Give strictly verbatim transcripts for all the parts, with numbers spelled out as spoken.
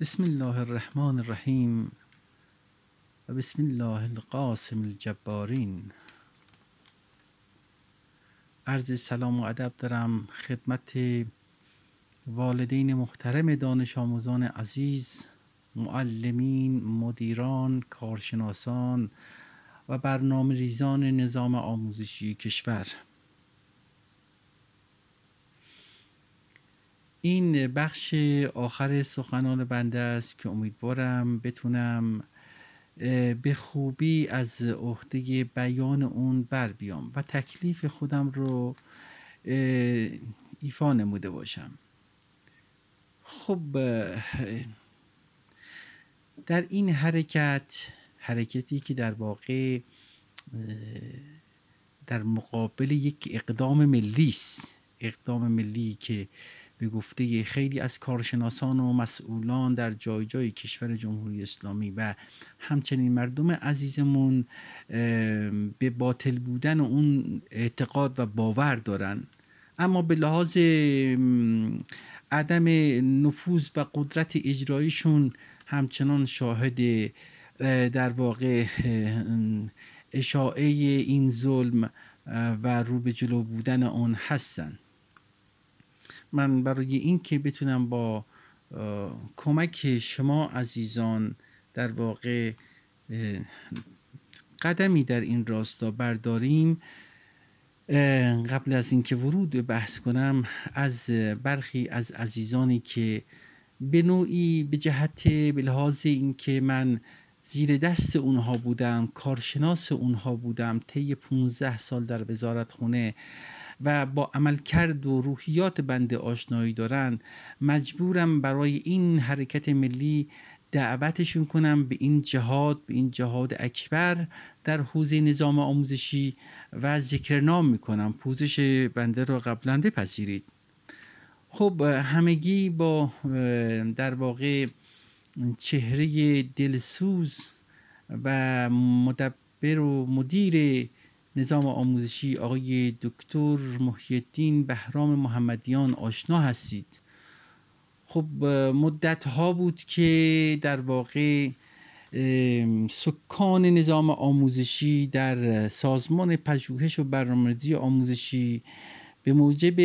بسم الله الرحمن الرحیم و بسم الله القاسم الجبارین. عرض سلام و ادب دارم خدمت والدین محترم، دانش آموزان عزیز، معلمین، مدیران، کارشناسان و برنامه ریزان نظام آموزشی کشور. این بخش آخر سخنان بنده است که امیدوارم بتونم به خوبی از عهده بیان اون بر بیام و تکلیف خودم رو ایفا نموده باشم. خب در این حرکت، حرکتی که در واقع در مقابل یک اقدام ملی است، اقدام ملی که به گفته خیلی از کارشناسان و مسئولان در جای جای کشور جمهوری اسلامی و همچنین مردم عزیزمون به باطل بودن اون اعتقاد و باور دارن، اما به لحاظ عدم نفوذ و قدرت اجراییشون همچنان شاهد در واقع اشاعه این ظلم و رو به جلو بودن آن هستن. من برای این که بتونم با کمک شما عزیزان در واقع قدمی در این راستا برداریم، قبل از اینکه ورود به بحث کنم از برخی از عزیزانی که به نوعی به جهت به لحاظ اینکه من زیر دست اونها بودم، کارشناس اونها بودم طی پانزده سال در وزارتخونه و با عملکرد و روحیات بنده آشنایی دارن، مجبورم برای این حرکت ملی دعوتشون کنم به این جهاد، به این جهاد اکبر در حوزه نظام آموزشی و ذکر نام میکنم. پوزش بنده را قبلا بپذیرید. خب همگی با در واقع چهره دلسوز و مدبر و مدیر نظام آموزشی آقای دکتر محی الدین بهرام محمدیان آشنا هستید. خب مدت ها بود که در واقع سکان نظام آموزشی در سازمان پژوهش و برنامه‌ریزی آموزشی به موجب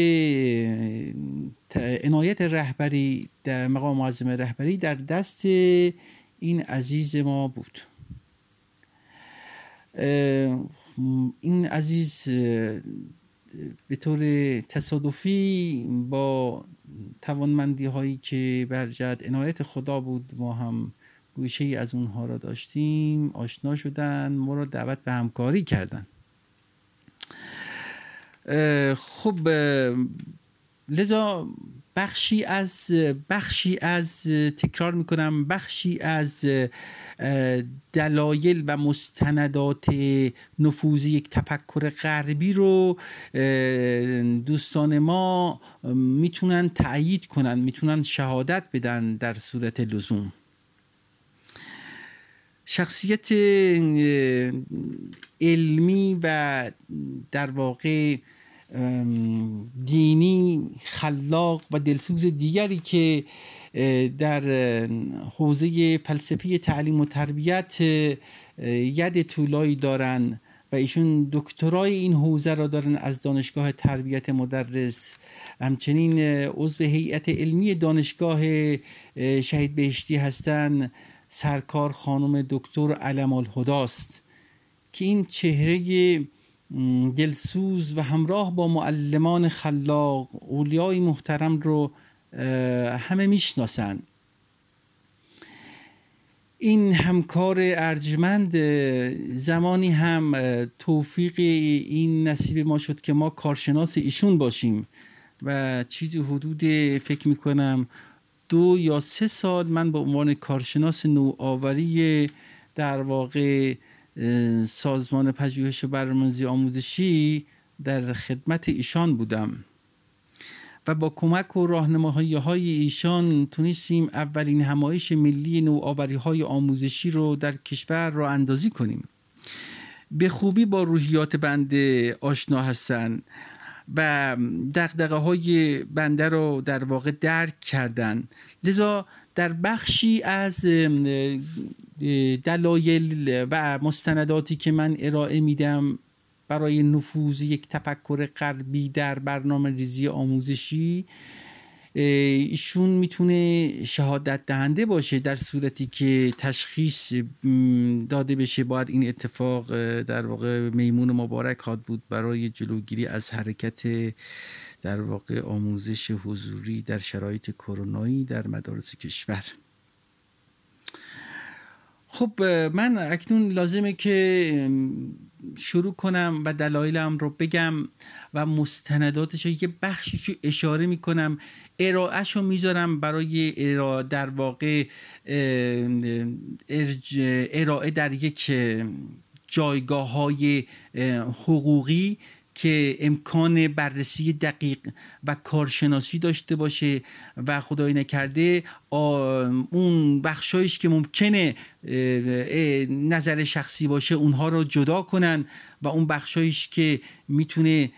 عنایت رهبری در مقام معظم رهبری در دست این عزیز ما بود. این عزیز به طور تصادفی با توانمندی هایی که بر جهت عنایت خدا بود، ما هم گوشه ای از اونها را داشتیم، آشنا شدن، ما را دعوت به همکاری کردن. خب لذا بخشی از بخشی از تکرار میکنم بخشی از دلایل و مستندات نفوذ یک تفکر غربی رو دوستان ما میتونن تأیید کنن، میتونن شهادت بدن در صورت لزوم. شخصیت علمی و در واقع دینی، خلاق و دلسوز دیگری که در حوزه فلسفی تعلیم و تربیت ید طولایی دارن و ایشون دکترای این حوزه را دارن از دانشگاه تربیت مدرس، همچنین عضو هیئت علمی دانشگاه شهید بهشتی هستن، سرکار خانم دکتر علم‌الهداست که این چهره دلسوز و همراه با معلمان خلاق اولیای محترم رو همه میشناسن. این همکار ارجمند زمانی هم توفیق این نصیب ما شد که ما کارشناس ایشون باشیم و چیزی حدود فکر میکنم دو یا سه سال من به عنوان کارشناس نوآوری در واقع سازمان پژوهش و برنامه‌ریزی آموزشی در خدمت ایشان بودم و با کمک و راهنمایی‌های ایشان تونستیم اولین همایش ملی نوآوری‌های آموزشی رو در کشور راه اندازی کنیم. به خوبی با روحیات بنده آشنا هستند و دغدغه های بنده رو در واقع درک کردن. لذا در بخشی از دلایل و مستنداتی که من ارائه میدم برای نفوذ یک تفکر غربی در برنامه ریزی آموزشی، ایشون میتونه شهادت دهنده باشه در صورتی که تشخیص داده بشه باید این اتفاق در واقع میمون مبارک هاد بود برای جلوگیری از حرکت در واقع آموزش حضوری در شرایط کرونایی در مدارس کشور. خب من اکنون لازمه که شروع کنم و دلایلم رو بگم و مستنداتش رو، یه بخشیش رو اشاره میکنم، ارائهش رو میذارم برای ارائه در واقع ارائه در یک جایگاه های حقوقی که امکان بررسی دقیق و کارشناسی داشته باشه و خدای نکرده اون بخشایش که ممکنه نظر شخصی باشه اونها رو جدا کنن و اون بخشایش که میتونه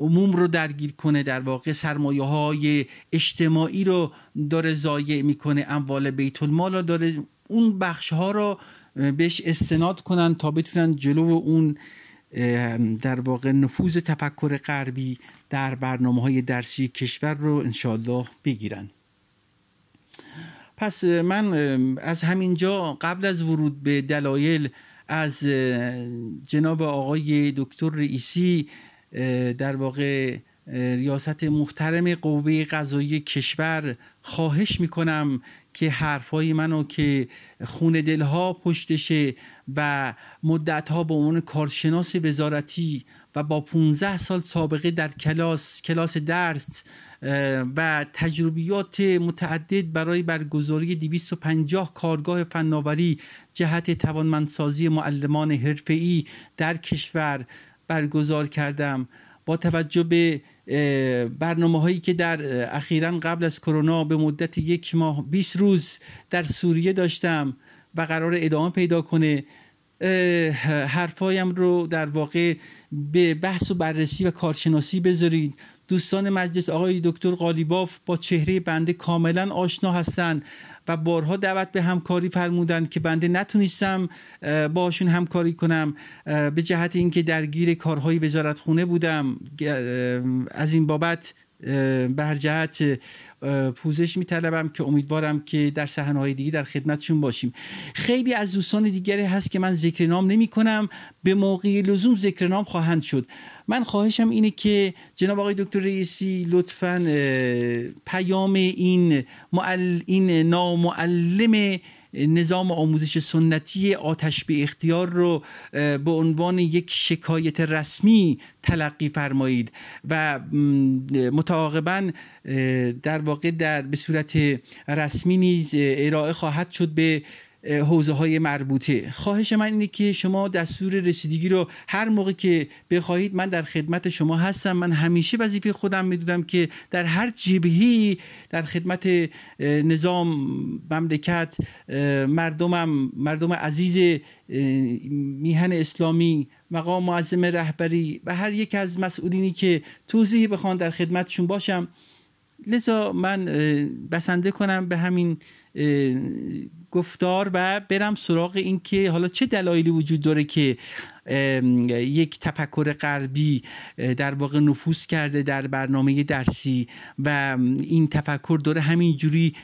عموم رو درگیر کنه، در واقع سرمایه های اجتماعی رو داره ضایع میکنه، اموال بیت المال رو داره، اون بخش ها رو بهش استناد کنن تا بتونن جلو اون در واقع نفوذ تفکر غربی در برنامه‌های درسی کشور رو انشالله بگیرن. پس من از همینجا قبل از ورود به دلایل از جناب آقای دکتر رئیسی در واقع ریاست محترم قوه قضاییه کشور خواهش میکنم که حرفای منو که خون دلها پشتشه و مدتها به عنوان کارشناس وزارتی و با پانزده سال سابقه در کلاس کلاس درس و تجربیات متعدد برای برگزاری دویست و پنجاه کارگاه فناوری جهت توانمندسازی معلمان حرفه‌ای در کشور برگزار کردم، با توجه به برنامه هایی که در اخیراً قبل از کرونا به مدت یک ماه بیست روز در سوریه داشتم و قرار ادامه پیدا کنه، حرفایم رو در واقع به بحث و بررسی و کارشناسی بذارید. دوستان مجلس آقای دکتر قالیباف با چهره بنده کاملا آشنا هستند و بارها دعوت به همکاری فرمودند که بنده نتونستم باشون همکاری کنم به جهت اینکه درگیر کارهای وزارتخونه بودم، از این بابت به هر جهت پوزش میطلبم که امیدوارم که در صحنه‌های دیگه در خدمتشون باشیم. خیلی از دوستان دیگری هست که من ذکر نام نمی کنم، به موقع لزوم ذکر نام خواهند شد. من خواهشم اینه که جناب آقای دکتر رئیسی لطفاً پیام این معل... این نامعلم نظام آموزش سنتی آتش به اختیار رو به عنوان یک شکایت رسمی تلقی فرمایید و متعاقباً در واقع در به صورت رسمی نیز ارائه خواهد شد به حوزه های مربوطه. خواهش من اینه که شما دستور رسیدگی رو هر موقع که بخواهید من در خدمت شما هستم. من همیشه وظیفه خودم میدونم که در هر جبهه‌ای در خدمت نظام، مملکت، مردمم، مردم عزیز میهن اسلامی، مقام معظم رهبری و هر یک از مسئولینی که توضیح بخوان در خدمتشون باشم. لذا من بسنده کنم به همین گفتار و برم سراغ این که حالا چه دلایلی وجود داره که یک تفکر غربی در واقع نفوذ کرده در برنامه درسی و این تفکر داره همینجوری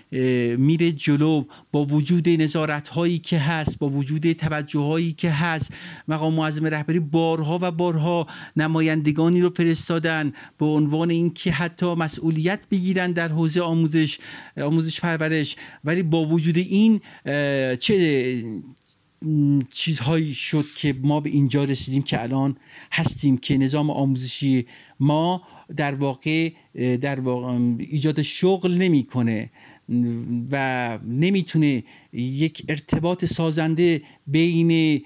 میره جلو با وجود نظارت هایی که هست، با وجود توجه هایی که هست. مقام معظم رهبری بارها و بارها نمایندگانی رو فرستادن به عنوان اینکه حتی مسئولیت بگیرن در حوزه آموزش آموزش پرورش، ولی با وجود این چه چیزهایی شد که ما به اینجا رسیدیم که الان هستیم، که نظام آموزشی ما در واقع در واقع ایجاد شغل نمی‌کنه و نمیتونه یک ارتباط سازنده بین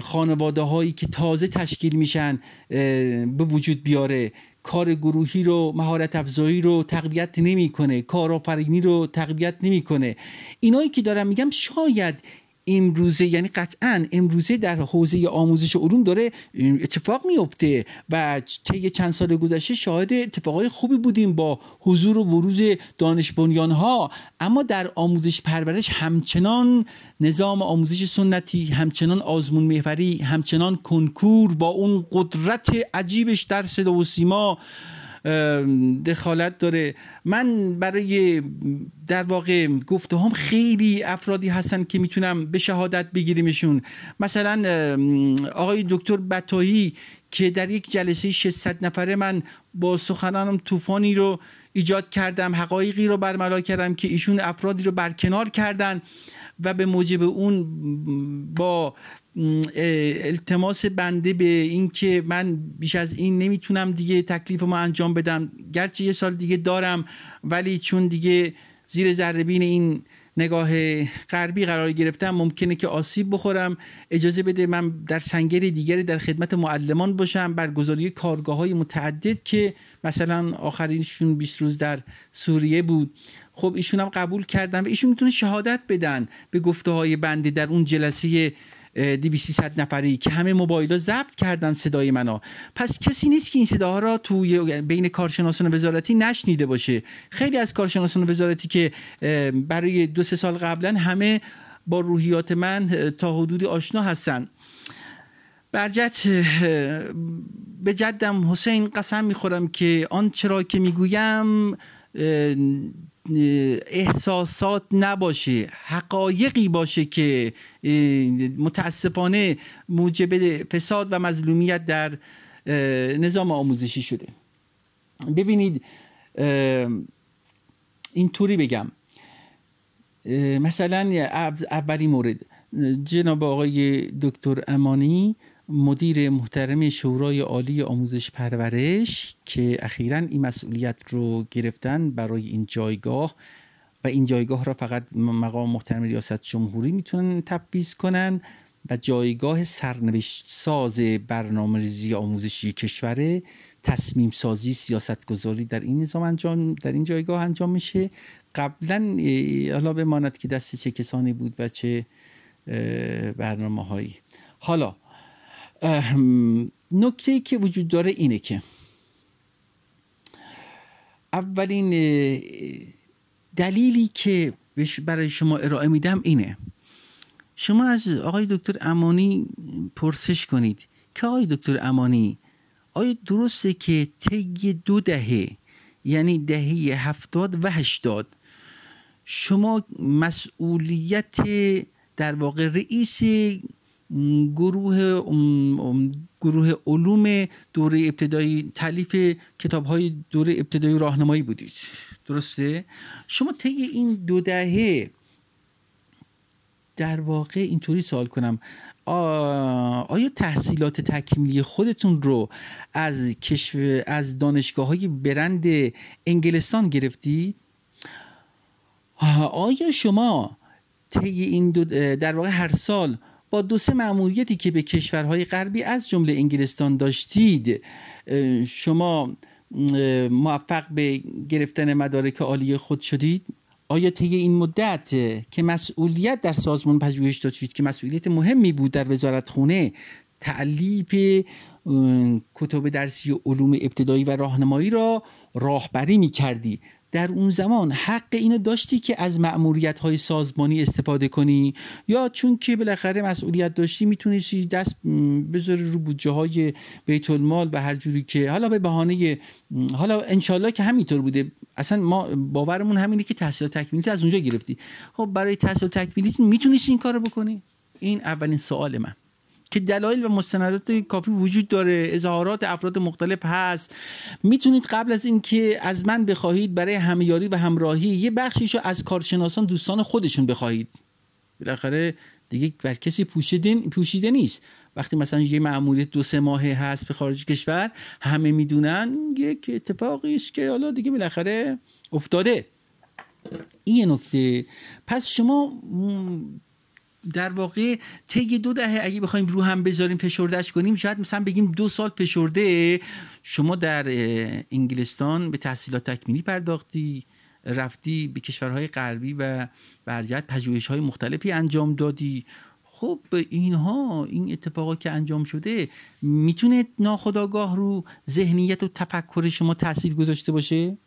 خانواده هایی که تازه تشکیل میشن به وجود بیاره. کار گروهی رو، مهارت افزایی رو تقویت نمیکنه، کارآفرینی رو تقویت نمیکنه. اینایی که دارم میگم شاید امروزه، یعنی قطعاً امروزه در حوزه آموزش علوم داره اتفاق میفته و طی چند سال گذشته شاهد اتفاقای خوبی بودیم با حضور و بروز دانش بنیان‌ها، اما در آموزش پرورش همچنان نظام آموزش سنتی، همچنان آزمون محوری، همچنان کنکور با اون قدرت عجیبش در صدا و سیما دخالت داره. من برای در واقع گفته هم خیلی افرادی هستن که میتونم به شهادت بگیریمشون، مثلا آقای دکتر بتایی که در یک جلسه ششصد نفره من با سخنانم طوفانی رو ایجاد کردم، حقایقی رو برملا کردم که ایشون افرادی رو برکنار کردن و به موجب اون با التماس بنده به این که من بیش از این نمیتونم دیگه تکلیفمو انجام بدم، گرچه یه سال دیگه دارم ولی چون دیگه زیر ذره بین این نگاه غربی قرار گرفتم ممکنه که آسیب بخورم، اجازه بده من در سنگری دیگری در خدمت معلمان باشم، برگزاری کارگاه‌های متعدد که مثلا آخرینشون بیست روز در سوریه بود. خب ایشون هم قبول کردن و ایشون میتونه شهادت بدن به گفته‌های بنده در اون جلسه دویست سیصد نفری که همه موبایل‌ها ضبط کردن صدای منو. پس کسی نیست که این صداها را توی بین کارشناسان وزارتی نشنیده باشه. خیلی از کارشناسان وزارتی که برای دو سه سال قبلا همه با روحیات من تا حدودی آشنا هستن. برجت به جدم حسین قسم میخورم که آن چرا که میگویم احساسات نباشه، حقایقی باشه که متاسفانه موجب فساد و مظلومیت در نظام آموزشی شده. ببینید اینطوری بگم، مثلا اولین مورد جناب آقای دکتر امانی مدیر محترم شورای عالی آموزش پرورش که اخیراً این مسئولیت رو گرفتن برای این جایگاه و این جایگاه را فقط مقام محترم ریاست جمهوری میتونن تبعیض کنن و جایگاه سرنوشت ساز برنامه‌ریزی آموزشی کشور، تصمیم سازی، سیاست گذاری در این نظام انجام در این جایگاه انجام میشه. قبلاً حالا بماند که دست چه کسانی بود و چه برنامه‌هایی. حالا نکته‌ای که وجود داره اینه که اولین دلیلی که برای شما ارائه میدم اینه، شما از آقای دکتر امانی پرسش کنید که آقای دکتر امانی آیا درسته که طی دو دهه، یعنی دهه هفتاد و هشتاد، شما مسئولیت در واقع رئیس گروه گروه علوم دوره ابتدایی تالیف کتاب‌های دوره ابتدایی راهنمایی بودید، درسته؟ شما طی این دو دهه در واقع اینطوری سوال کنم، آیا تحصیلات تکمیلی خودتون رو از کشور از دانشگاه‌های برند انگلستان گرفتید؟ آیا شما طی این دو در واقع هر سال با دو سه مأموریتی که به کشورهای غربی از جمله انگلستان داشتید شما موفق به گرفتن مدارک عالی خود شدید؟ آیا طی این مدت که مسئولیت در سازمان پژوهش داشتید که مسئولیت مهمی بود در وزارتخانه، تألیف کتاب درسی علوم ابتدایی و راهنمایی را راهبری می‌کردی، در اون زمان حق اینو داشتی که از مأموریت‌های سازمانی استفاده کنی، یا چون که بالاخره مسئولیت داشتی میتونستی دست بذاری رو بودجه‌های بیت المال و هر جوری که حالا به بهانه، حالا انشالله که همینطور بوده، اصلا ما باورمون همینه که تحصیل تکمیلیت از اونجا گرفتی. خب برای تحصیل تکمیلیت میتونستی این کارو بکنی؟ این اولین سوال من که دلایل و مستندات کافی وجود داره، اظهارات افراد مختلف هست، میتونید قبل از این که از من بخواهید برای همیاری و همراهی یه بخشیشو از کارشناسان دوستان خودشون بخواهید. بالاخره دیگه بر کسی پوشیده نیست. وقتی مثلا یه مأموریت دو سه ماهه هست به خارج کشور، همه میدونن یک اتفاقی است که حالا دیگه بالاخره افتاده. این نکته. پس شما در واقع طی دو دهه اگه بخوایم رو هم بذاریم فشردهش کنیم، شاید مثلا بگیم دو سال فشرده شما در انگلستان به تحصیلات تکمیلی پرداختی، رفتی به کشورهای غربی و برجت پژوهش‌های مختلفی انجام دادی. خب اینها، این اتفاقا که انجام شده میتونه ناخودآگاه رو ذهنیت و تفکر شما تاثیر گذاشته باشه؟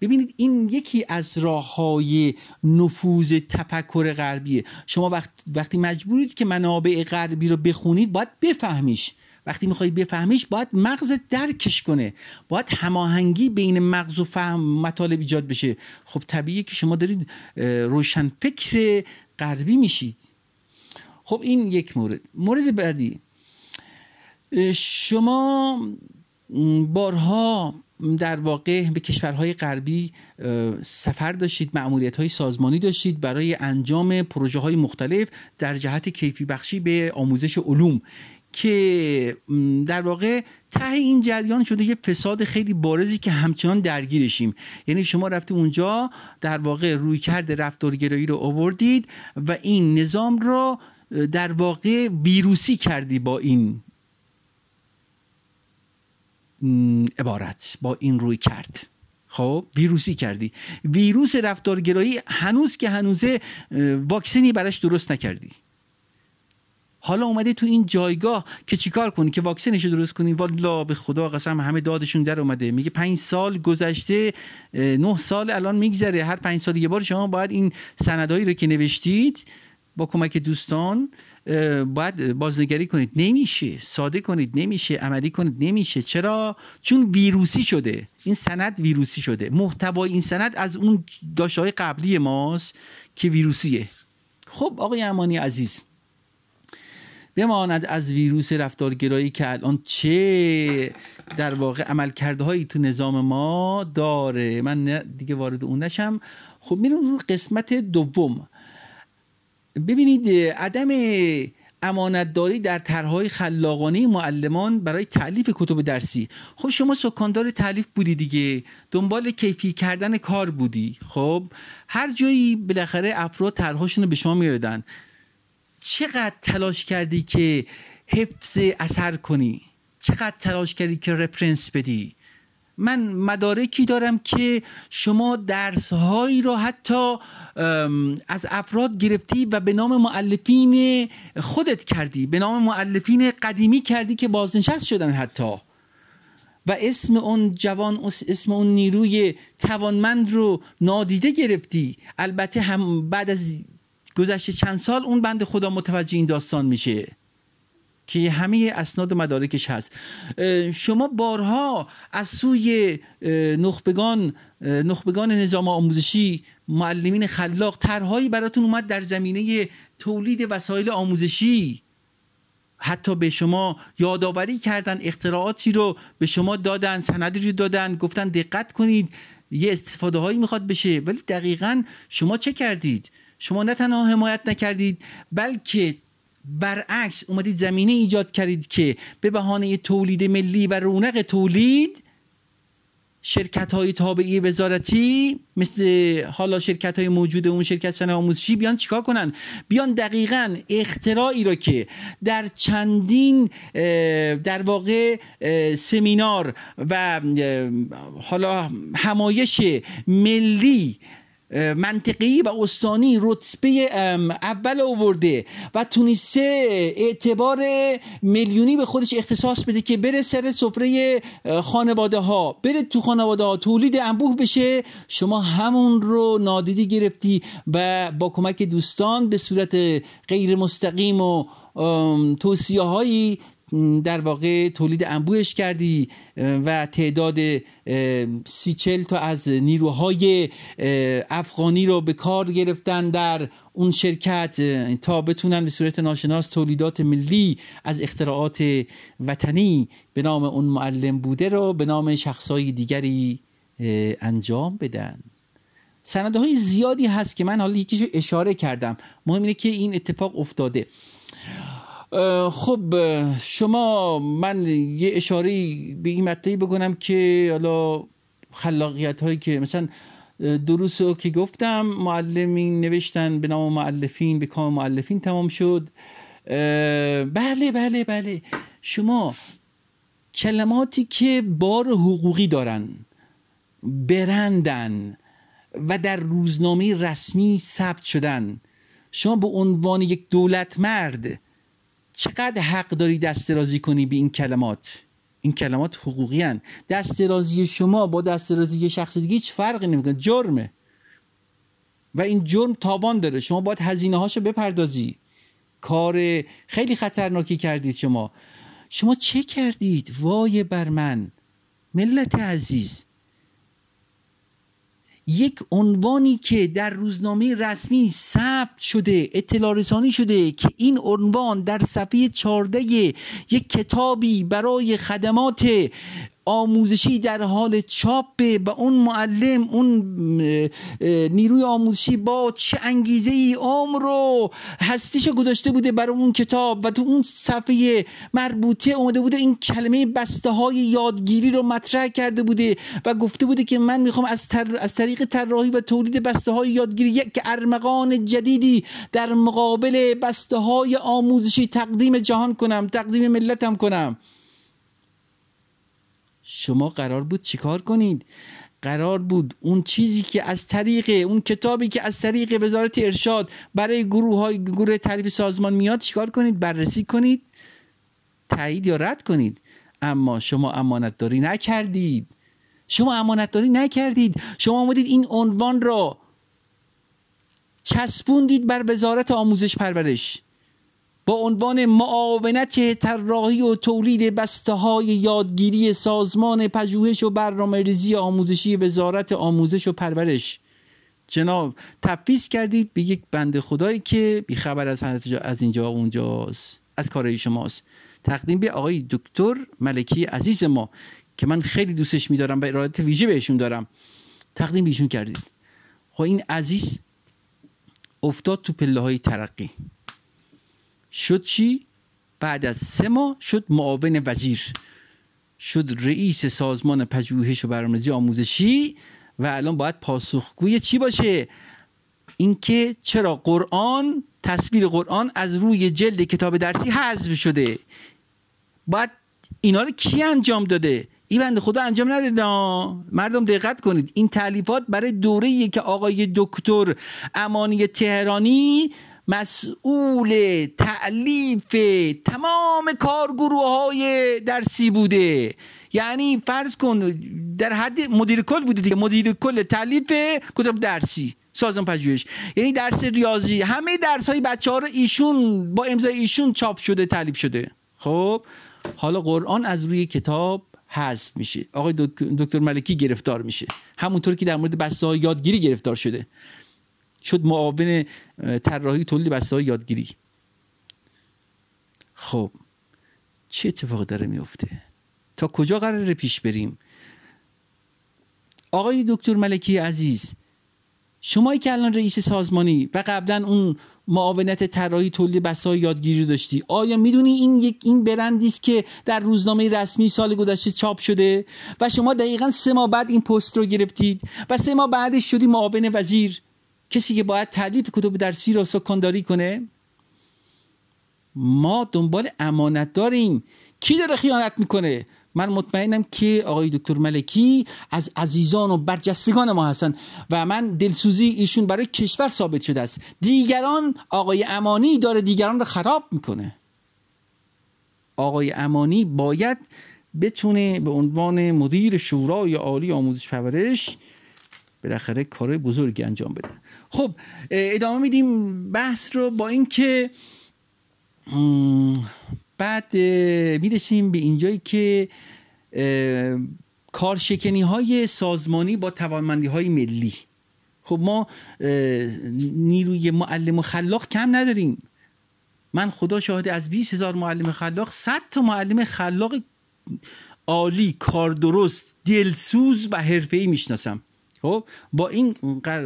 ببینید این یکی از راه‌های نفوذ تفکر غربیه. شما وقت وقتی مجبورید که منابع غربی رو بخونید باید بفهمیش. وقتی میخوای بفهمیش باید مغزت درکش کنه، باید هماهنگی بین مغز و فهم مطالب ایجاد بشه. خب طبیعیه که شما دارید روشن فکر غربی میشید. خب این یک مورد. مورد بعدی، شما بارها در واقع به کشورهای غربی سفر داشتید، مأموریت‌های سازمانی داشتید برای انجام پروژه‌های مختلف در جهت کیفی بخشی به آموزش علوم، که در واقع ته این جریان شده یه فساد خیلی بارزی که همچنان درگیرشیم. یعنی شما رفتید اونجا در واقع رویکرد رفتارگرایی رو آوردید و این نظام رو در واقع ویروسی کردی با این عبارت، با این روی کرد. خب ویروسی کردی. ویروس رفتارگرایی هنوز که هنوزه واکسنی براش درست نکردی. حالا اومده تو این جایگاه که چیکار کنی که واکسنشو درست کنی؟ والله به خدا قسم همه دادشون در اومده. میگه پنج سال گذشته، نه سال الان میگذره، هر پنج سال یه بار شما باید این سندایی رو که نوشتید با کمک دوستان باید بازنگری کنید. نمیشه ساده کنید، نمیشه عملی کنید، نمیشه. چرا؟ چون ویروسی شده. این سند ویروسی شده. محتوای این سند از اون داشته‌های قبلی ماست که ویروسیه. خب آقای امانی عزیز، بماند از ویروس رفتارگرایی که الان چه در واقع عملکردهایی تو نظام ما داره. من دیگه وارد اون نشم. خب میرم رو قسمت دوم. ببینید عدم امانتداری در طرح‌های خلاقانه معلمان برای تألیف کتب درسی. خب شما سکاندار تألیف بودی دیگه، دنبال کیفی کردن کار بودی. خب هر جایی بالاخره افراد طرح‌هاشون رو به شما میدادن، چقدر تلاش کردی که حفظ اثر کنی، چقدر تلاش کردی که رفرنس بدی. من مدارکی دارم که شما درس‌هایی رو حتی از افراد گرفتی و به نام مؤلفین خودت کردی، به نام مؤلفین قدیمی کردی که بازنشست شدن حتی، و اسم اون جوان، اسم اون نیروی توانمند رو نادیده گرفتی. البته هم بعد از گذشت چند سال اون بند خدا متوجه این داستان میشه که همه اسناد و مدارکش هست. شما بارها از سوی نخبگان نخبگان نظام آموزشی، معلمین خلاق، طرح‌هایی براتون اومد در زمینه تولید وسایل آموزشی، حتی به شما یادآوری کردن، اختراعاتی رو به شما دادن، سندی رو دادن، گفتن دقت کنید یه استفاده هایی میخواد بشه. ولی دقیقاً شما چه کردید؟ شما نه تنها حمایت نکردید، بلکه برعکس اومدید زمینه ایجاد کردید که به بهانه تولید ملی و رونق تولید، شرکت‌های تابعه وزارتی مثل حالا شرکت‌های موجود اون شرکت صنایع آموزشی بیان چیکار کنن؟ بیان دقیقاً اختراعی را که در چندین در واقع سمینار و حالا همایش ملی، منطقی و استانی رتبه اول آورده و تونسته اعتبار میلیونی به خودش اختصاص بده که بره سر سفره خانواده ها، بره تو خانواده ها تولید انبوه بشه. شما همون رو نادیده گرفتی و با کمک دوستان به صورت غیر مستقیم و توصیه هایی در واقع تولید انبوهش کردی و تعداد سی چل تا از نیروهای افغانی رو به کار گرفتن در اون شرکت تا بتونن به صورت ناشناس تولیدات ملی از اختراعات وطنی به نام اون معلم بوده رو به نام شخصای دیگری انجام بدن. سندهای زیادی هست که من حالا یکیشو اشاره کردم. مهم اینه که این اتفاق افتاده. خب شما، من یه اشاره به این مطلبی بکنم که حالا خلاقیت هایی که مثلا دروسو که گفتم، معلمین نوشتن به نام مؤلفین، به کام مؤلفین تمام شد. بله بله بله شما کلماتی که بار حقوقی دارن، برندن، و در روزنامه رسمی ثبت شدن. شما به عنوان یک دولت مرد چقدر حق داری دسترازی کنی به این کلمات؟ این کلمات حقوقی هستند. دسترازی شما با دسترازی شخص دیگه هیچ فرقی نمیکنه، جرمه و این جرم تاوان داره. شما باید هزینه هاشو بپردازی. کار خیلی خطرناکی کردید. شما شما چه کردید؟ وای بر من ملت عزیز. یک عنوانی که در روزنامه رسمی ثبت شده، اطلاع رسانی شده که این عنوان در صفحه چهارده یک کتابی برای خدمات آموزشی در حال چاپه و اون معلم، اون نیروی آموزشی با چه انگیزه ای عمر و هستیشو گذاشته بوده برای اون کتاب و تو اون صفحه مربوطه اومده بوده این کلمه بسته های یادگیری رو مطرح کرده بوده و گفته بوده که من میخوام از, تر... از طریق طراحی و تولید بسته های یادگیری یک ارمغان جدیدی در مقابل بسته های آموزشی تقدیم جهان کنم، تقدیم ملتم کنم. شما قرار بود چیکار کنید؟ قرار بود اون چیزی که از طریق اون کتابی که از طریق وزارت ارشاد برای گروه های گروه تالیف سازمان میاد چیکار کنید؟ بررسی کنید، تایید یا رد کنید. اما شما امانتداری نکردید. شما امانتداری نکردید. شما اومدید این عنوان را چسبوندید بر وزارت آموزش پرورش با عنوان معاونت طراحی و تولید بسته‌های یادگیری سازمان پژوهش و برنامه‌ریزی آموزشی وزارت آموزش و پرورش. جناب تفویض کردید به یک بنده خدایی که بیخبر از از اینجا و اونجاست، از کارهای شماست. تقدیم به آقای دکتر ملکی عزیز ما که من خیلی دوستش می‌دارم و ارادت ویژه بهشون دارم، تقدیم بهشون کردید. خب این عزیز افتاد تو پله‌های ترقی، شد چی؟ بعد از سه ماه شد معاون وزیر، شد رئیس سازمان پژوهش و برنامه‌ریزی آموزشی و الان باید پاسخگوی چی باشه؟ اینکه چرا قرآن، تصویر قرآن از روی جلد کتاب درسی حذف شده. باید اینا رو کی انجام داده؟ این بنده خدا انجام نداده. مردم دقت کنید، این تالیفات برای دوره‌ای که آقای دکتر امانی تهرانی مسئول تألیف تمام کارگروه‌های درسی بوده. یعنی فرض کن در حد مدیر کل بوده دیگه، مدیر کل تألیف کتاب درسی سازمان پژوهش، یعنی درس ریاضی، همه درس‌های بچه‌ها رو ایشون با امضای ایشون چاپ شده، تألیف شده. خب حالا قرآن از روی کتاب حذف میشه، آقای دکتر ملکی گرفتار میشه، همونطور که در مورد بسته‌های یادگیری گرفتار شده، شد معاون طراحی تولید بسته‌های یادگیری. خب چه اتفاقی داره میفته؟ تا کجا قراره پیش بریم؟ آقای دکتر ملکی عزیز، شمایی که الان رئیس سازمانی و قبلا اون معاونت طراحی تولید بسته‌های یادگیری داشتی، آیا میدونی این یک این برندی است که در روزنامه رسمی سال گذشته چاپ شده و شما دقیقاً سه ماه بعد این پست رو گرفتید و سه ماه بعدش شدی معاون وزیر، کسی که باید تألیف کتاب درسی را سکانداری کنه؟ ما دنبال امانت داریم. کی داره خیانت میکنه؟ من مطمئنم که آقای دکتر ملکی از عزیزان و برجستگان ما هستند و من دلسوزی ایشون برای کشور ثابت شده است. دیگران، آقای امانی داره دیگران رو خراب میکنه. آقای امانی باید بتونه به عنوان مدیر شورای عالی آموزش پرورش بالاخره کار بزرگی انجام بده. خب ادامه میدیم بحث رو با این که بعد میرسیم به اینجایی که کارشکنی های سازمانی با توانمندی های ملی. خب ما نیروی معلم و خلاق کم نداریم. من خدا شاهد، از بیست هزار معلم خلاق صد تا معلم خلاق عالی، کار درست، دلسوز و حرفه‌ای میشناسم. خب با این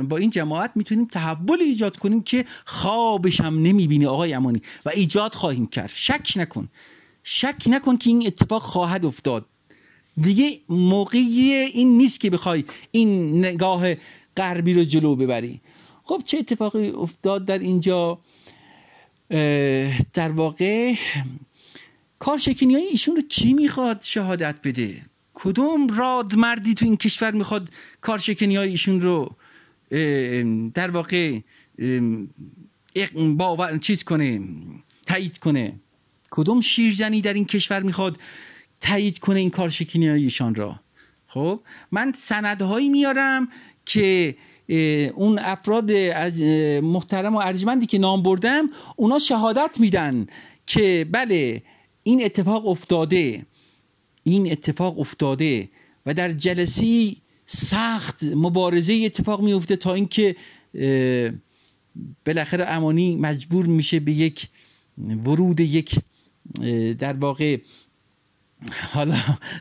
با این جماعت میتونیم تحول ایجاد کنیم که خوابش هم نمیبینه آقای امانی، و ایجاد خواهیم کرد. شک نکن، شک نکن که این اتفاق خواهد افتاد. دیگه موقعی این نیست که بخوای این نگاه غربی رو جلو ببری. خب چه اتفاقی افتاد در اینجا؟ در واقع کارشکنی‌های ایشون رو کی میخواد شهادت بده؟ کدوم راد مردی تو این کشور میخواد کارشکنی های ایشون رو در واقع باور چیز کنه، تایید کنه. کدوم شیرجنی در این کشور میخواد تایید کنه این کارشکنیایشان را؟ خب من سندهایی میارم که اون افراد از محترم و ارجمندی که نام بردم اونا شهادت میدن که بله این اتفاق افتاده، این اتفاق افتاده و در جلسه‌ای سخت مبارزه اتفاق میفته تا اینکه بالاخره امانی مجبور میشه به یک ورود یک در واقع حالا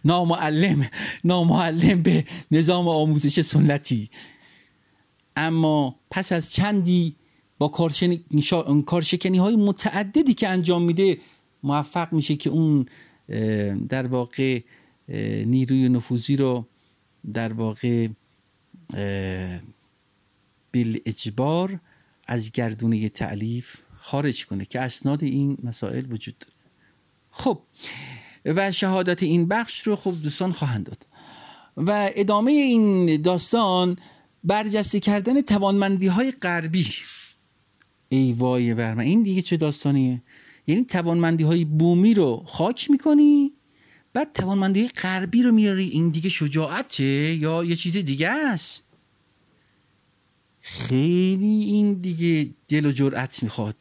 نامعلم نامعلم به نظام آموزش سنتی. اما پس از چندی با کارشکنی های متعددی که انجام میده موفق میشه که اون در واقع نیروی نفوذی رو در واقع بالاجبار از گردونه تألیف خارج کنه که اسناد این مسائل وجود داره. خب و شهادت این بخش رو خب دوستان خواهند داد و ادامه این داستان برجسته کردن توانمندی های غربی. ای وای بر من، این دیگه چه داستانیه؟ یعنی توانمندی های بومی رو خاک میکنی بعد توانمندی های غربی رو میاری؟ این دیگه شجاعته یا یه چیز دیگه است؟ خیلی این دیگه دل و جرأت میخواد.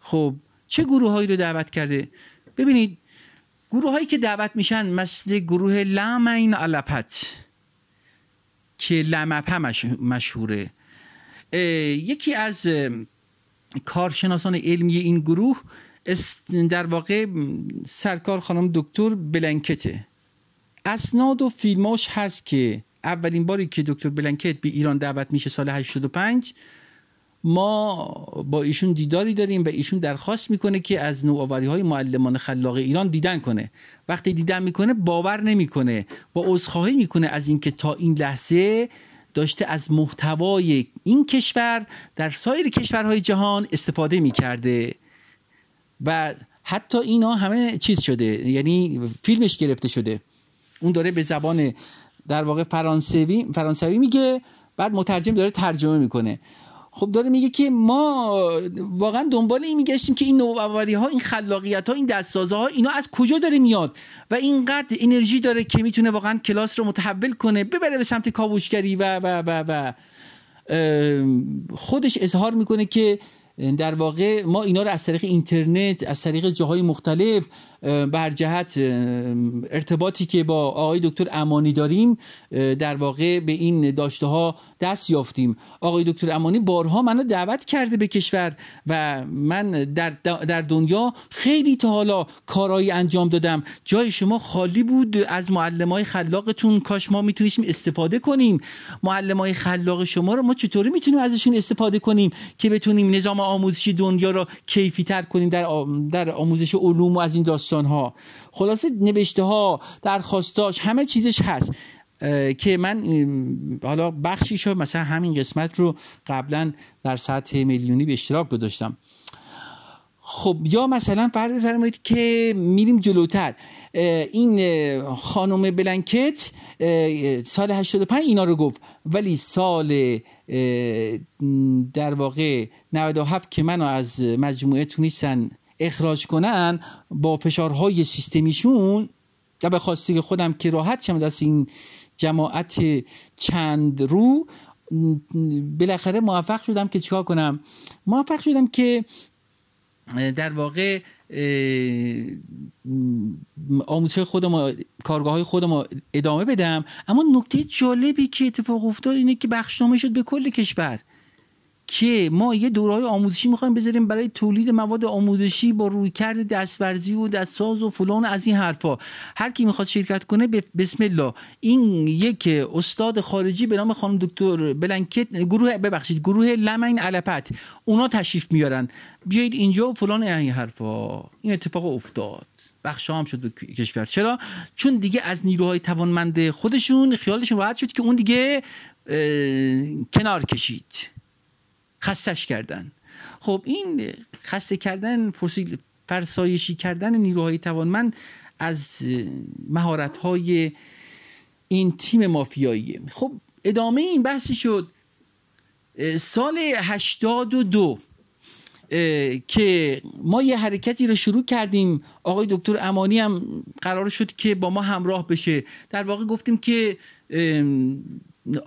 خب چه گروه هایی رو دعوت کرده؟ ببینید گروه هایی که دعوت میشن مثل گروه لامین علپت که لمپه مشهوره. یکی از کارشناسان علمی این گروه در واقع سرکار خانم دکتر بلنکته. اسناد و فیلماش هست که اولین باری که دکتر بلنکت به ایران دعوت میشه سال هشتاد و پنج ما با ایشون دیداری داریم و ایشون درخواست میکنه که از نوآوری های معلمان خلاق ایران دیدن کنه. وقتی دیدن میکنه باور نمیکنه و عذرخواهی میکنه از اینکه تا این لحظه داشته از محتوای این کشور در سایر کشورهای جهان استفاده میکرده و حتی اینا همه چیز شده، یعنی فیلمش گرفته شده. اون داره به زبان در واقع فرانسوی فرانسوی میگه، بعد مترجم داره ترجمه میکنه. خب داره میگه که ما واقعا دنبال این میگشتیم که این نوآوری ها، این خلاقیت ها، این دستسازه ها اینا از کجا داره میاد و اینقدر انرژی داره که میتونه واقعا کلاس رو متحول کنه ببره به سمت کاوشگری و و و و خودش اظهار میکنه که در واقع ما اینا رو از طریق اینترنت، از طریق جاهای مختلف بر جهت ارتباطی که با آقای دکتر امانی داریم در واقع به این داشته ها دست یافتیم. آقای دکتر امانی بارها منو دعوت کرده به کشور و من در, در دنیا خیلی تا حالا کارایی انجام دادم، جای شما خالی بود از معلمای خلاقتون، کاش ما میتونیشیم استفاده کنیم. معلمای خلاق شما رو ما چطوری میتونیم ازشون استفاده کنیم که بتونیم نظام آموزشی دنیا رو کیفی تر کنیم در در آموزش علوم و از این داستان ها. خلاصه نوشته ها، درخواستاش، همه چیزش هست که من حالا بخشیشو مثلا همین قسمت رو قبلا در سطح میلیونی به اشتراک گذاشتم. خب یا مثلا فرض بفرمایید که میریم جلوتر، این خانم بلنکت سال هشتاد و پنج اینا رو گفت، ولی سال در واقع نود و هفت که منو از مجموعه تونستن اخراج کنن با فشارهای سیستمیشون و به خواسته خودم که راحت شم دست این جماعت چند رو، بالاخره موفق شدم که چیکار کنم؟ موفق شدم که در واقع آموزش خودم، کارگاه‌های خودم ادامه بدم. اما نکته جالبی که اتفاق افتاد اینه که بخشنامه شد به کل کشور که ما یه دوره‌های آموزشی می‌خوایم بذاریم برای تولید مواد آموزشی با رویکرد دستورزی و دستساز و فلان از این حرفا. هر کی می‌خواد شرکت کنه بسم الله. این یک استاد خارجی به نام خانم دکتر بلنکت، گروه ببخشید گروه لمین علپت، اونا تشریف میارن بیایید اینجا و فلان این حرفا. این اتفاق افتاد، بخشام شد به کشور. چرا؟ چون دیگه از نیروهای توانمند خودشون خیالشون راحت شد که اون دیگه کنار کشید، خستش کردن. خب این خسته کردن، فرسایشی کردن نیروهای توانمند از مهارت‌های این تیم مافیاییه. خب ادامه این بحثی شد سال هشتاد و دو که ما یه حرکتی رو شروع کردیم، آقای دکتر امانی هم قرار شد که با ما همراه بشه. در واقع گفتیم که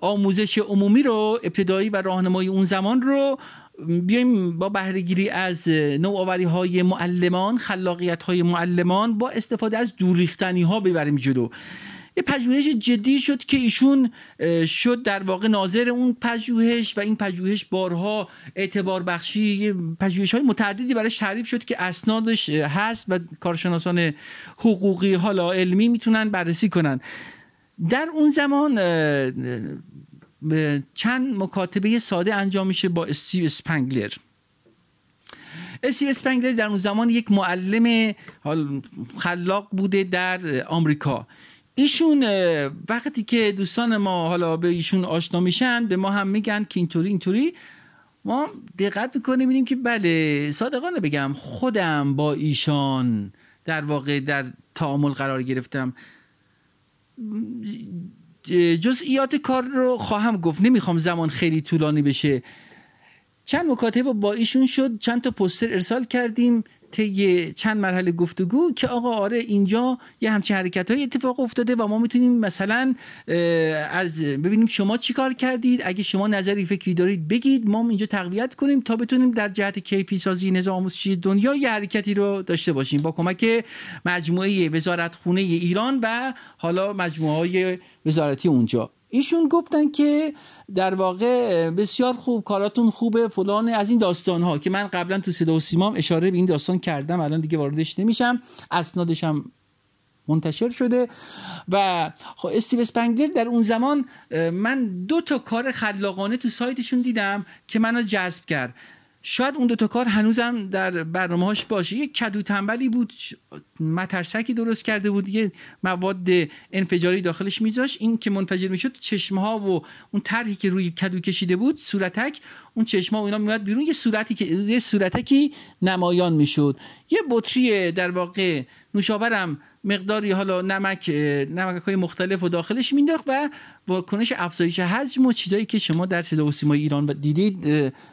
آموزش عمومی رو، ابتدایی و راهنمایی اون زمان رو بیایم با بهره‌گیری از نوآوری‌های معلمان، خلاقیت‌های معلمان با استفاده از دورریختنی‌ها ببریم جلو. یه پژوهش جدی شد که ایشون شد در واقع ناظر اون پژوهش و این پژوهش بارها اعتبار بخشی، پژوهش‌های متعددی برای تعریف شد که اسنادش هست و کارشناسان حقوقی حالا علمی میتونن بررسی کنن. در اون زمان چند مکاتبه ساده انجام میشه با استیو اسپنگلر. استیو اسپنگلر در اون زمان یک معلم خلاق بوده در آمریکا. ایشون وقتی که دوستان ما حالا به ایشون آشنا میشن، به ما هم میگن که اینطوری اینطوری، ما دقت میکنیم میبینیم که بله، صادقانه بگم خودم با ایشان در واقع در تعامل قرار گرفتم. جزئیات کار رو خواهم گفت، نمیخوام زمان خیلی طولانی بشه. چند مکاتبه با ایشون شد، چند تا پوستر ارسال کردیم طی چند مرحله گفتگو که آقا آره اینجا یه همچین حرکت‌های اتفاق افتاده و ما میتونیم مثلا از ببینیم شما چی کار کردید، اگه شما نظری فکری دارید بگید، ما اینجا تقویت کنیم تا بتونیم در جهت کیفی سازی نظام آموزشی دنیا یه حرکتی رو داشته باشیم با کمک مجموعه وزارتخونه ایران و حالا مجموعه‌های وزارتی اونجا. ایشون گفتن که در واقع بسیار خوب، کاراتون خوبه، فلان، از این داستان‌ها که من قبلا تو صدا و سیمام اشاره به این داستان کردم، الان دیگه واردش نمیشم، اسنادش هم منتشر شده. و استیو اسپنگلر در اون زمان، من دو تا کار خلاقانه تو سایتشون دیدم که منو جذب کرد. شاید اون دو تا کار هنوزم در برنامه‌هاش باشه. یک کدو تنبلی بود، مترسکی درست کرده بود، یه مواد انفجاری داخلش می‌ذاشت، این که منفجر می‌شد چشم‌ها و اون طرحی که روی کدو کشیده بود، صورتک اون چشم‌ها و اینا میاد بیرون، یه صورتی که یه صورتکی نمایان می‌شد. یه بطری در واقع نوشابرم مقداری حالا نمک نمک‌های مختلفو داخلش مینداخت و واکنش افزایش حجم و چیزایی که شما در صدا و سیمای ایران دیدید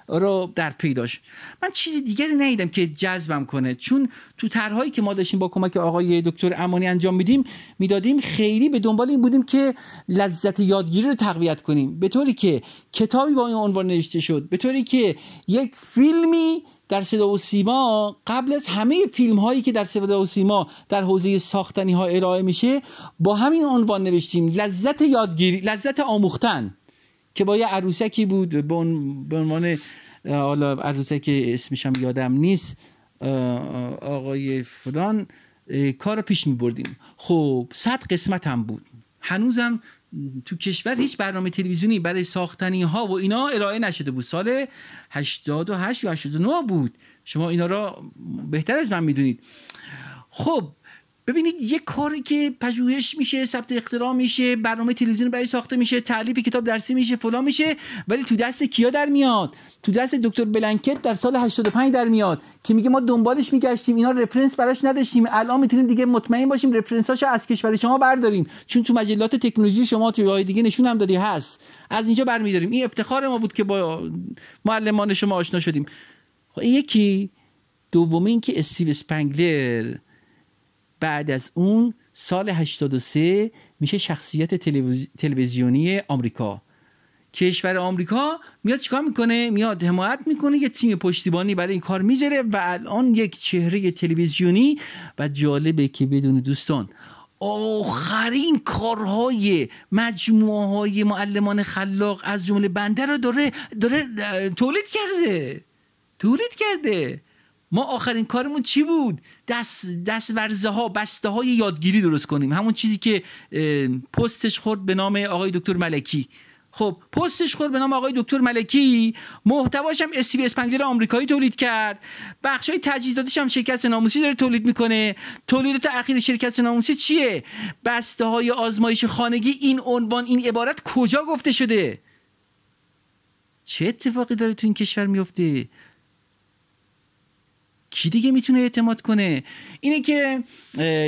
رو در پی داشت. من چیز دیگری ندیدم که جذبم کنه، چون تو طرح‌هایی که ما داشتیم با کمک آقای دکتر امانی انجام میدیم میدادیم خیلی به دنبال این بودیم که لذت یادگیری رو تقویت کنیم، به طوری که کتابی با این عنوان نوشته شد، به طوری که یک فیلمی در صدا و سیما قبل از همه فیلم هایی که در صدا و سیما در حوزه ساختنی ها ارائه میشه با همین عنوان نوشتیم، لذت یادگیری، لذت آموختن، که با یه عروسکی بود به عنوان، حالا عروسک اسمش هم یادم نیست، آقای فلان کار رو پیش میبردیم. خب صد قسمت هم بود، هنوزم تو کشور هیچ برنامه تلویزیونی برای ساختنی ها و اینا ارائه نشده بود. سال هشتاد و هشت یا هشتاد و نه بود، شما اینا را بهتر از من میدونید. خب ببینید، یک کاری که پژوهش میشه، ثبت اختراع میشه، برنامه تلویزیون برای ساخته میشه، تالیف کتاب درسی میشه، فلان میشه، ولی تو دست کیا در میاد؟ تو دست دکتر بلنکت در سال هشتاد و پنج در میاد که میگه ما دنبالش میگشتیم، اینا رفرنس براش نداشتیم، الان میتونیم دیگه مطمئن باشیم رفرنساشو از کشور شما برداریم، چون تو مجلات تکنولوژی شما تو جای دیگه نشون هم دادی هست، از اینجا برمیداریم. این افتخار ما بود که با معلمان شما آشنا شدیم. خب یکی دومی این که استیو اسپنگلر بعد از اون سال هشتاد و سه میشه شخصیت تلویز... تلویزیونی آمریکا. کشور آمریکا میاد چیکار میکنه؟ میاد حمایت میکنه، یه تیم پشتیبانی برای این کار میذاره و الان یک چهره تلویزیونی. و جالبه که بدون دوستان، آخرین کارهای مجموعه های معلمان خلاق از جمله بنده رو داره داره تولید کرده تولید کرده ما آخرین کارمون چی بود؟ دست دست ورزه ها، بسته های یادگیری درست کنیم، همون چیزی که پستش خورد به نام آقای دکتر ملکی. خب پستش خورد به نام آقای دکتر ملکی، محتواش هم استیو اسپنگلر آمریکایی تولید کرد، بخش های تجهیزاتش هم شرکت سناموسی داره تولید میکنه. تولیدات اخیر شرکت سناموسی چیه؟ بسته های آزمایش خانگی. این عنوان، این عبارت کجا گفته شده؟ چه اتفاقی داره تو این کشور میفته؟ کی دیگه میتونه اعتماد کنه؟ اینه که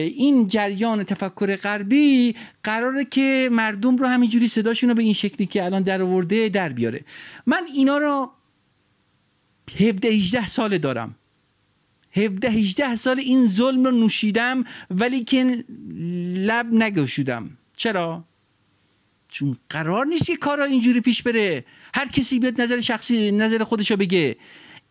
این جریان تفکر غربی قراره که مردم رو همینجوری صداشون رو به این شکلی که الان در آورده در بیاره. من اینا رو هفده هجده سال دارم، هفده هجده سال این ظلم رو نوشیدم ولی که لب نگشودم. چرا؟ چون قرار نیست که کارا اینجوری پیش بره، هر کسی بیاد نظر شخصی نظر خودشو بگه.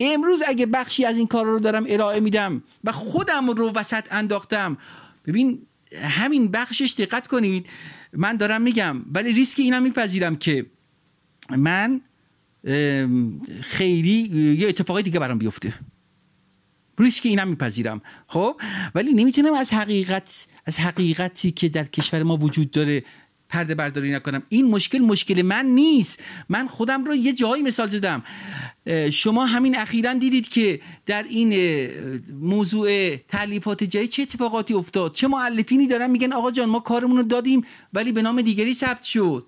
امروز اگه بخشی از این کارا رو دارم ارائه میدم و خودم رو وسط انداختم، ببین همین بخشش دقت کنید، من دارم میگم ولی ریسک اینم میپذیرم که من خیلی یه اتفاقی دیگه برام بیفته، ریسک اینم میپذیرم. خب ولی نمیتونم از حقیقت از حقیقتی که در کشور ما وجود داره پرده برداری نکنم. این مشکل مشکل من نیست، من خودم رو یه جایی مثال زدم. شما همین اخیراً دیدید که در این موضوع تألیفات جایی چه اتفاقاتی افتاد، چه مؤلفینی دارن میگن آقا جان ما کارمون رو دادیم ولی به نام دیگری ثبت شد.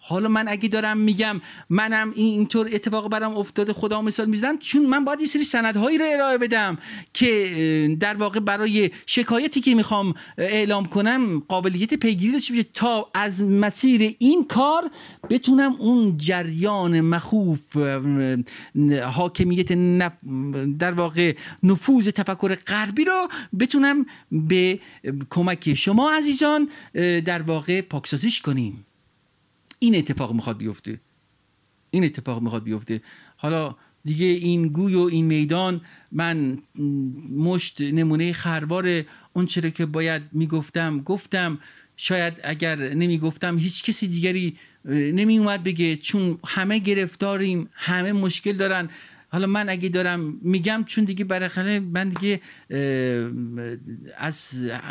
حالا من اگه دارم میگم منم اینطور اتفاق برام افتاده، خدا مثال میزنم، چون من باید یه سری سندهایی رو ارائه بدم که در واقع برای شکایتی که میخوام اعلام کنم قابلیت پیگیری داشته باشه تا از مسیر این کار بتونم اون جریان مخوف حاکمیت نف... در واقع نفوذ تفکر غربی رو بتونم به کمک شما عزیزان در واقع پاکسازیش کنیم. این اتفاق میخواد بیفته، این اتفاق میخواد بیفته. حالا دیگه این گوی و این میدان، من مشت نمونه خروار اون چرا که باید میگفتم گفتم، شاید اگر نمیگفتم هیچ کسی دیگری نمی اومد بگه، چون همه گرفتاریم، همه مشکل دارن. حالا من اگه دارم میگم چون دیگه برخلاف من دیگه از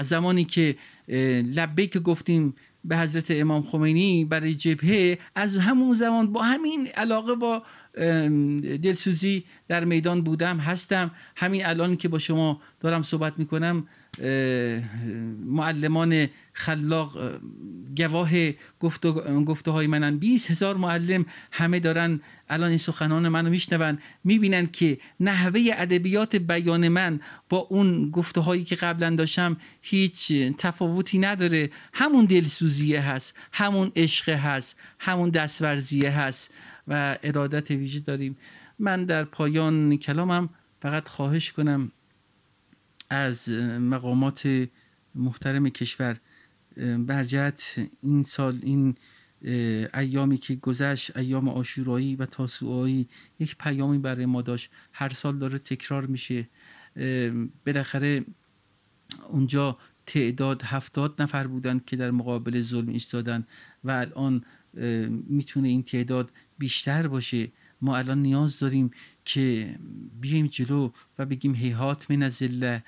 زمانی که لبیک گفتیم به حضرت امام خمینی برای جبهه، از همون زمان با همین علاقه با دلسوزی در میدان بودم، هستم. همین الان که با شما دارم صحبت میکنم معلمان خلاق گواه گفته های منن، بیست هزار معلم همه دارن الان این سخنان منو میشنون، میبینن که نحوه ادبیات بیان من با اون گفته هایی که قبلا داشتم هیچ تفاوتی نداره، همون دلسوزیه هست، همون عشق هست، همون دستورزیه هست و ارادت ویژه داریم. من در پایان کلامم فقط خواهش کنم از مقامات محترم کشور بر جهت این سال، این ایامی که گذشت، ایام عاشورایی و تاسوعایی یک پیامی برای ما داشت، هر سال داره تکرار میشه. بالاخره اونجا تعداد هفتاد نفر بودند که در مقابل ظلم ایستادن و الان میتونه این تعداد بیشتر باشه. ما الان نیاز داریم که بیایم جلو و بگیم هیهات من الذله.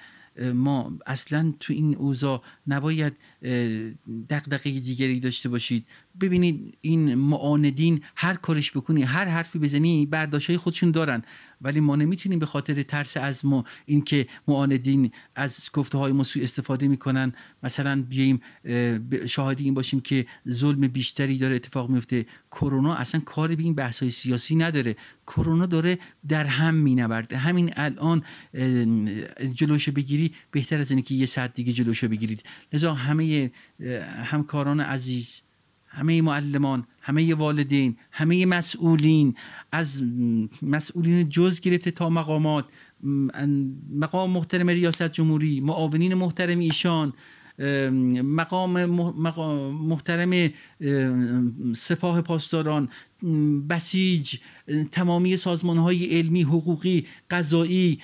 ما اصلا تو این اوضاع نباید دغدغه دیگری داشته باشید. ببینید این معاندین هر کارش بکنی، هر حرفی بزنی، برداشت‌های خودشون دارن، ولی ما نمیتونیم به خاطر ترس از ما، اینکه معاندین از گفته‌های ما سوء استفاده میکنن، مثلا بیایم شاهد این باشیم که ظلم بیشتری داره اتفاق میفته. کرونا اصلا کاری به این بحث‌های سیاسی نداره، کرونا داره در هم مینورده. همین الان جلوش بگیری بهتر از اینکه یه ساعت دیگه جلوش بگیرید. لذا همه همکاران عزیز، همه معلمان، همه والدین، همه مسئولین، از مسئولین جزء گرفته تا مقامات، مقام محترم ریاست جمهوری، معاونین محترم ایشان، مقام محترم سپاه پاسداران، بسیج، تمامی سازمان‌های علمی، حقوقی، قضایی،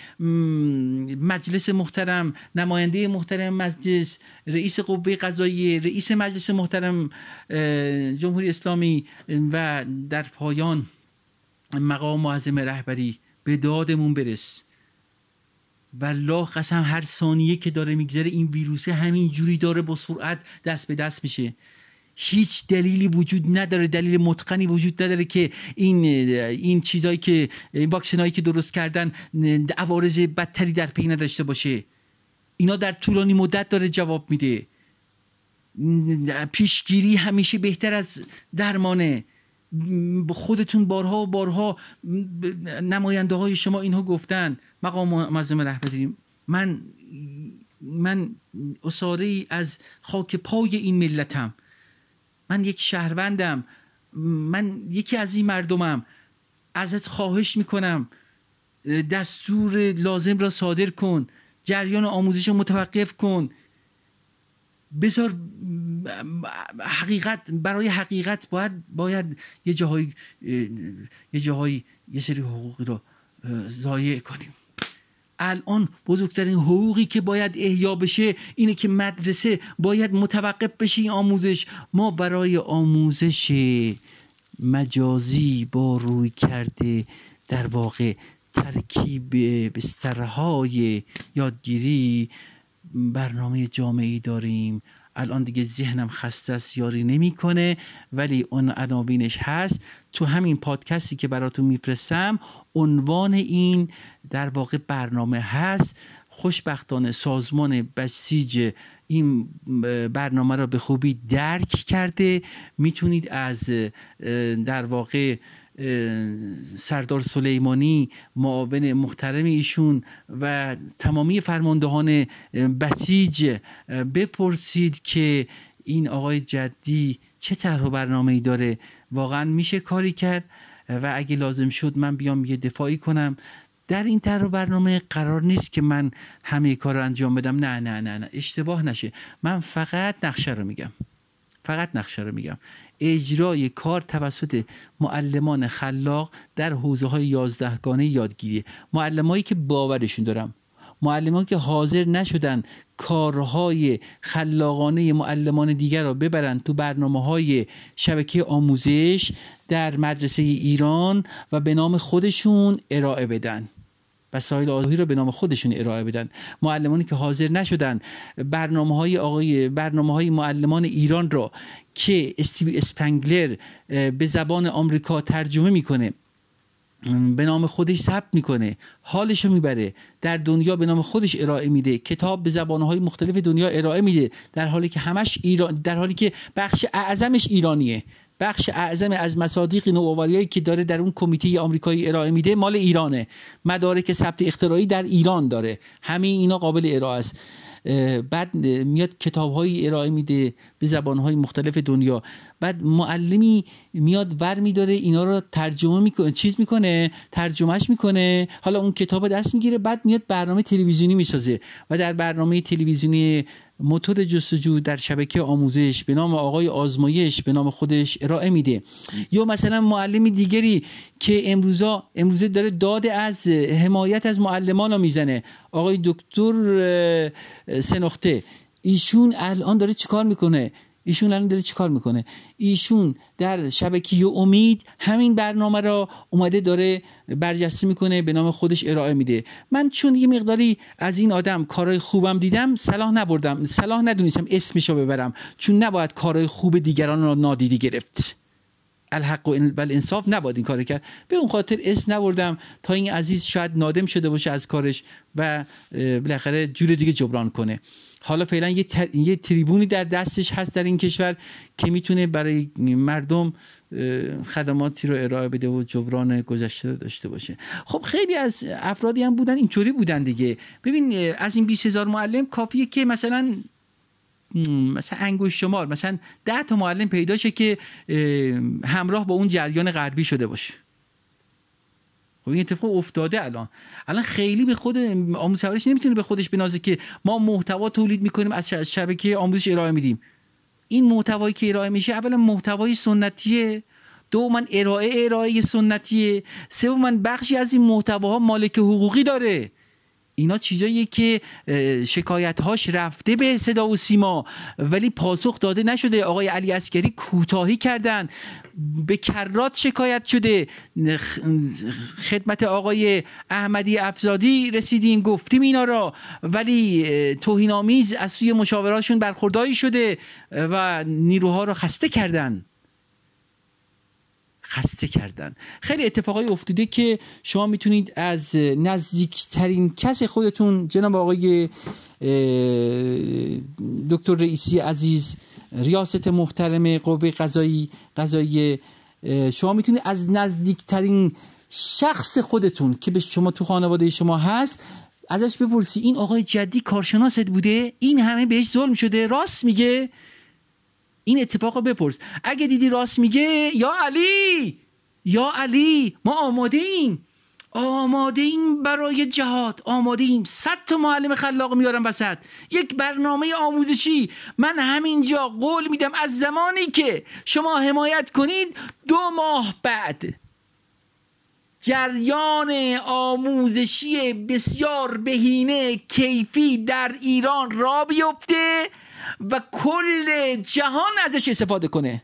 مجلس محترم، نماینده محترم مجلس، رئیس قوه قضاییه، رئیس مجلس محترم جمهوری اسلامی و در پایان مقام معظم رهبری، به دادمون برس. والله قسم هر ثانیه که داره میگذره این ویروسه همین جوری داره با سرعت دست به دست میشه. هیچ دلیلی وجود نداره، دلیل متقنی وجود نداره که این این چیزایی که واکسنایی که درست کردن عوارض بدتری در پی نداشته باشه. اینا در طولانی مدت داره جواب میده. پیشگیری همیشه بهتر از درمانه. خودتون بارها و بارها نماینده های شما اینها گفتن، مقام معظم رهبری، من من اساره‌ای از خاک پای این ملتم، من یک شهروندم، من یکی از این مردمم، ازت خواهش میکنم دستور لازم را صادر کن، جریان آموزش را متوقف کن، بذار حقیقت، برای حقیقت باید باید یه جاهای یه جاهای یه سری حقوق را ضایع کنیم. الان بزرگترین حقوقی که باید احیا بشه اینه که مدرسه باید متوقف بشه این آموزش. ما برای آموزش مجازی با روی کرده در واقع ترکیب بسترهای یادگیری برنامه جامعی داریم. الان دیگه ذهنم خسته است، یاری نمیکنه، ولی اون عناوینش هست تو همین پادکستی که براتون میفرستم. عنوان این در واقع برنامه هست. خوشبختانه سازمان بسیج این برنامه را به خوبی درک کرده. میتونید از در واقع سردار سلیمانی، معاون محترم ایشون و تمامی فرماندهان بسیج بپرسید که این آقای جدی چه طرح و برنامه‌ای داره، واقعا میشه کاری کرد و اگه لازم شد من بیام یه دفاعی کنم. در این طرح و برنامه قرار نیست که من همه کار رو انجام بدم، نه نه نه نه، اشتباه نشه. من فقط نقشه رو میگم، فقط نقشه رو میگم. اجرای کار توسط معلمان خلاق در حوزه های یازدهگانه یادگیری، معلمایی که باورشون دارم، معلمایی که حاضر نشدن کارهای خلاقانه معلمان دیگر را ببرن تو برنامه‌های شبکه آموزش در مدرسه ایران و به نام خودشون ارائه بدن، وسایل آموزشی رو به نام خودشون ارائه بدن. معلمانی که حاضر نشدن برنامه‌های آقای برنامه‌های معلمان ایران را که استیو اسپنگلر به زبان آمریکا ترجمه میکنه به نام خودش ثبت میکنه، حالشو میبره، در دنیا به نام خودش ارائه میده، کتاب به زبانهای مختلف دنیا ارائه میده، در حالی که همش ایران، در حالی که بخش اعظمش ایرانیه. بخش اعظم از مصادیق نوآوریایی که داره در اون کمیته آمریکایی ارائه میده مال ایرانه. مدارک ثبت اختراعی در ایران داره، همین اینا قابل ارائه است. بعد میاد کتاب‌های ارائه میده به زبان‌های مختلف دنیا، بعد معلمی میاد ور می‌داره اینا رو ترجمه میکنه، چیز میکنه، ترجمهش میکنه، حالا اون کتاب دست میگیره، بعد میاد برنامه تلویزیونی میسازه و در برنامه تلویزیونی موتور جستجو در شبکه آموزش به نام آقای آزمایش به نام خودش ارائه میده. یا مثلا معلمی دیگری که امروزا امروزه داره داد از حمایت از معلمان رو میزنه، آقای دکتر سنخته، ایشون الان داره چیکار میکنه؟ ایشون الان داره چیکار میکنه؟ ایشون در شبکه امید همین برنامه را اومده داره برجسته میکنه، به نام خودش ارائه میده. من چون یه مقداری از این آدم کارهای خوبم دیدم، صلاح نبردم، صلاح ندونستم اسمشو ببرم، چون نباید کارهای خوب دیگران را نادیده گرفت. الحق و الانصاف، نباید این کارو کرد. به اون خاطر اسم نبردم تا این عزیز شاید نادم شده باشه از کارش و بالاخره جور دیگه جبران کنه. حالا فعلا یه, تر... یه تریبونی در دستش هست در این کشور که میتونه برای مردم خدماتی رو ارائه بده و جبران گذشته رو داشته باشه. خب خیلی از افرادی هم بودن اینجوری بودن دیگه. ببین از این بیست هزار معلم کافیه که مثلا مثلا انگوش شمار مثلا ده تا معلم پیدا شه که همراه با اون جریان غربی شده باشه. خب این اتفاق افتاده. الان الان خیلی به خود آموزش پرورش نمیتونه به خودش بنازه که ما محتوا تولید میکنیم از شبکه آموزش ارائه میدیم. این محتوایی که ارائه میشه اولا محتوای سنتیه، دوما ارائه ارائه سنتیه، سوما بخشی از این محتواها مالک حقوقی داره. اینا چیزاییه که شکایت‌هاش رفته به صدا و سیما ولی پاسخ داده نشده. آقای علی عسکری کوتاهی کردن، به کرات شکایت شده، خدمت آقای احمدی افزادی رسیدیم، گفتیم اینا را، ولی توهین‌آمیز از سوی مشاوراشون برخوردایی شده و نیروها را خسته کردن. خسته کردن. خیلی اتفاقای افتاده که شما میتونید از نزدیکترین کس خودتون جناب آقای دکتر رئیسی عزیز، ریاست محترم قوه قضایی قضایی شما میتونید از نزدیکترین شخص خودتون که به شما تو خانواده شما هست ازش بپرسی این آقای جدی کارشناست بوده، این همه بهش ظلم شده، راست میگه؟ این اتفاقو بپرس. اگه دیدی راست میگه، یا علی یا علی ما آماده ایم، آماده ایم برای جهاد، آماده ایم، صد تا معلم خلاق میارم وسط، یک برنامه آموزشی. من همینجا قول میدم از زمانی که شما حمایت کنید دو ماه بعد جریان آموزشی بسیار بهینه کیفی در ایران را بیفته و کل جهان ازش استفاده کنه،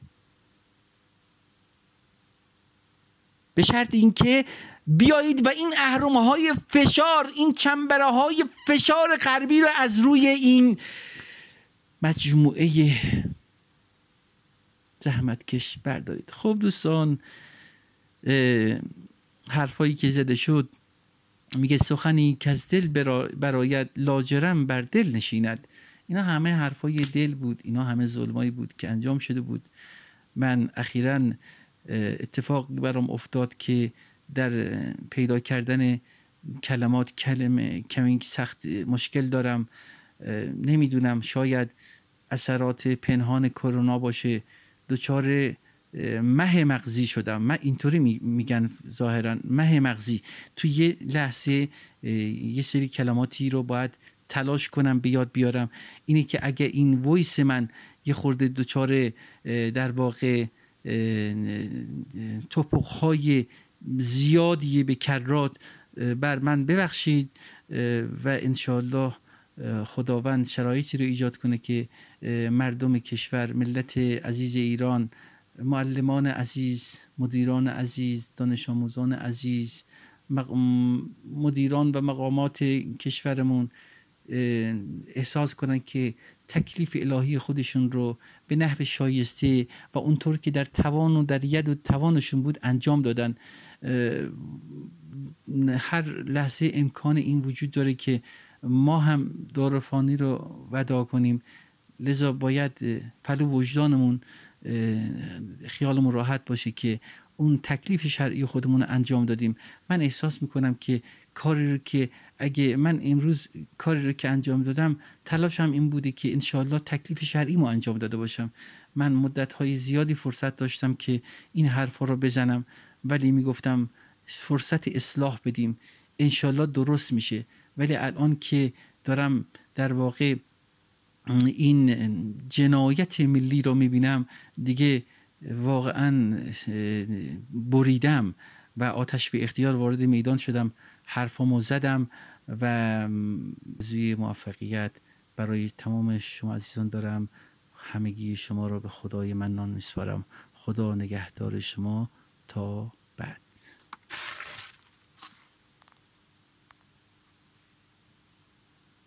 به شرط اینکه بیایید و این اهرم‌های فشار، این چنبره‌های فشار غربی رو از روی این مجموعه زحمتکش بردارید. خب دوستان، حرفایی که زده شد، میگه سخنی که از دل برا براید لاجرم بر دل نشیند. اینا همه حرفای دل بود، اینا همه ظلمایی بود که انجام شده بود. من اخیراً اتفاق برام افتاد که در پیدا کردن کلمات کلمه کمی سخت مشکل دارم، نمیدونم شاید اثرات پنهان کرونا باشه، دچار مه مغزی شدم. من اینطوری میگن ظاهرا مه مغزی، تو یه لحظه یه سری کلماتی رو باید تلاش کنم به یاد بیارم. اینه که اگه این وایس من یه خورده دچار در واقع توپخ‌های زیادی به کرات بر من ببخشید و انشالله خداوند شرایطی رو ایجاد کنه که مردم کشور، ملت عزیز ایران، معلمان عزیز، مدیران عزیز، دانش آموزان عزیز، مدیران و مقامات کشورمون احساس کنن که تکلیف الهی خودشون رو به نحو شایسته و اونطور که در توان و در ید و توانشون بود انجام دادن. هر لحظه امکان این وجود داره که ما هم دار فانی رو وداع کنیم، لذا باید پلو وجدانمون، خیالمون راحت باشه که اون تکلیف شرعی خودمون انجام دادیم. من احساس میکنم که کاری رو که اگه من امروز کاری رو که انجام دادم، تلاشم این بوده که انشاءالله تکلیف شرعی ما انجام داده باشم. من مدتهای زیادی فرصت داشتم که این حرفا رو بزنم، ولی میگفتم فرصت اصلاح بدیم انشاءالله درست میشه. ولی الان که دارم در واقع این جنایت ملی رو میبینم، دیگه واقعا بریدم و آتش به اختیار وارد میدان شدم، حرفامو زدم و آرزوی موفقیت برای تمام شما عزیزان دارم. همگی شما را به خدای منان میسپارم. خدا نگهدار شما تا بعد.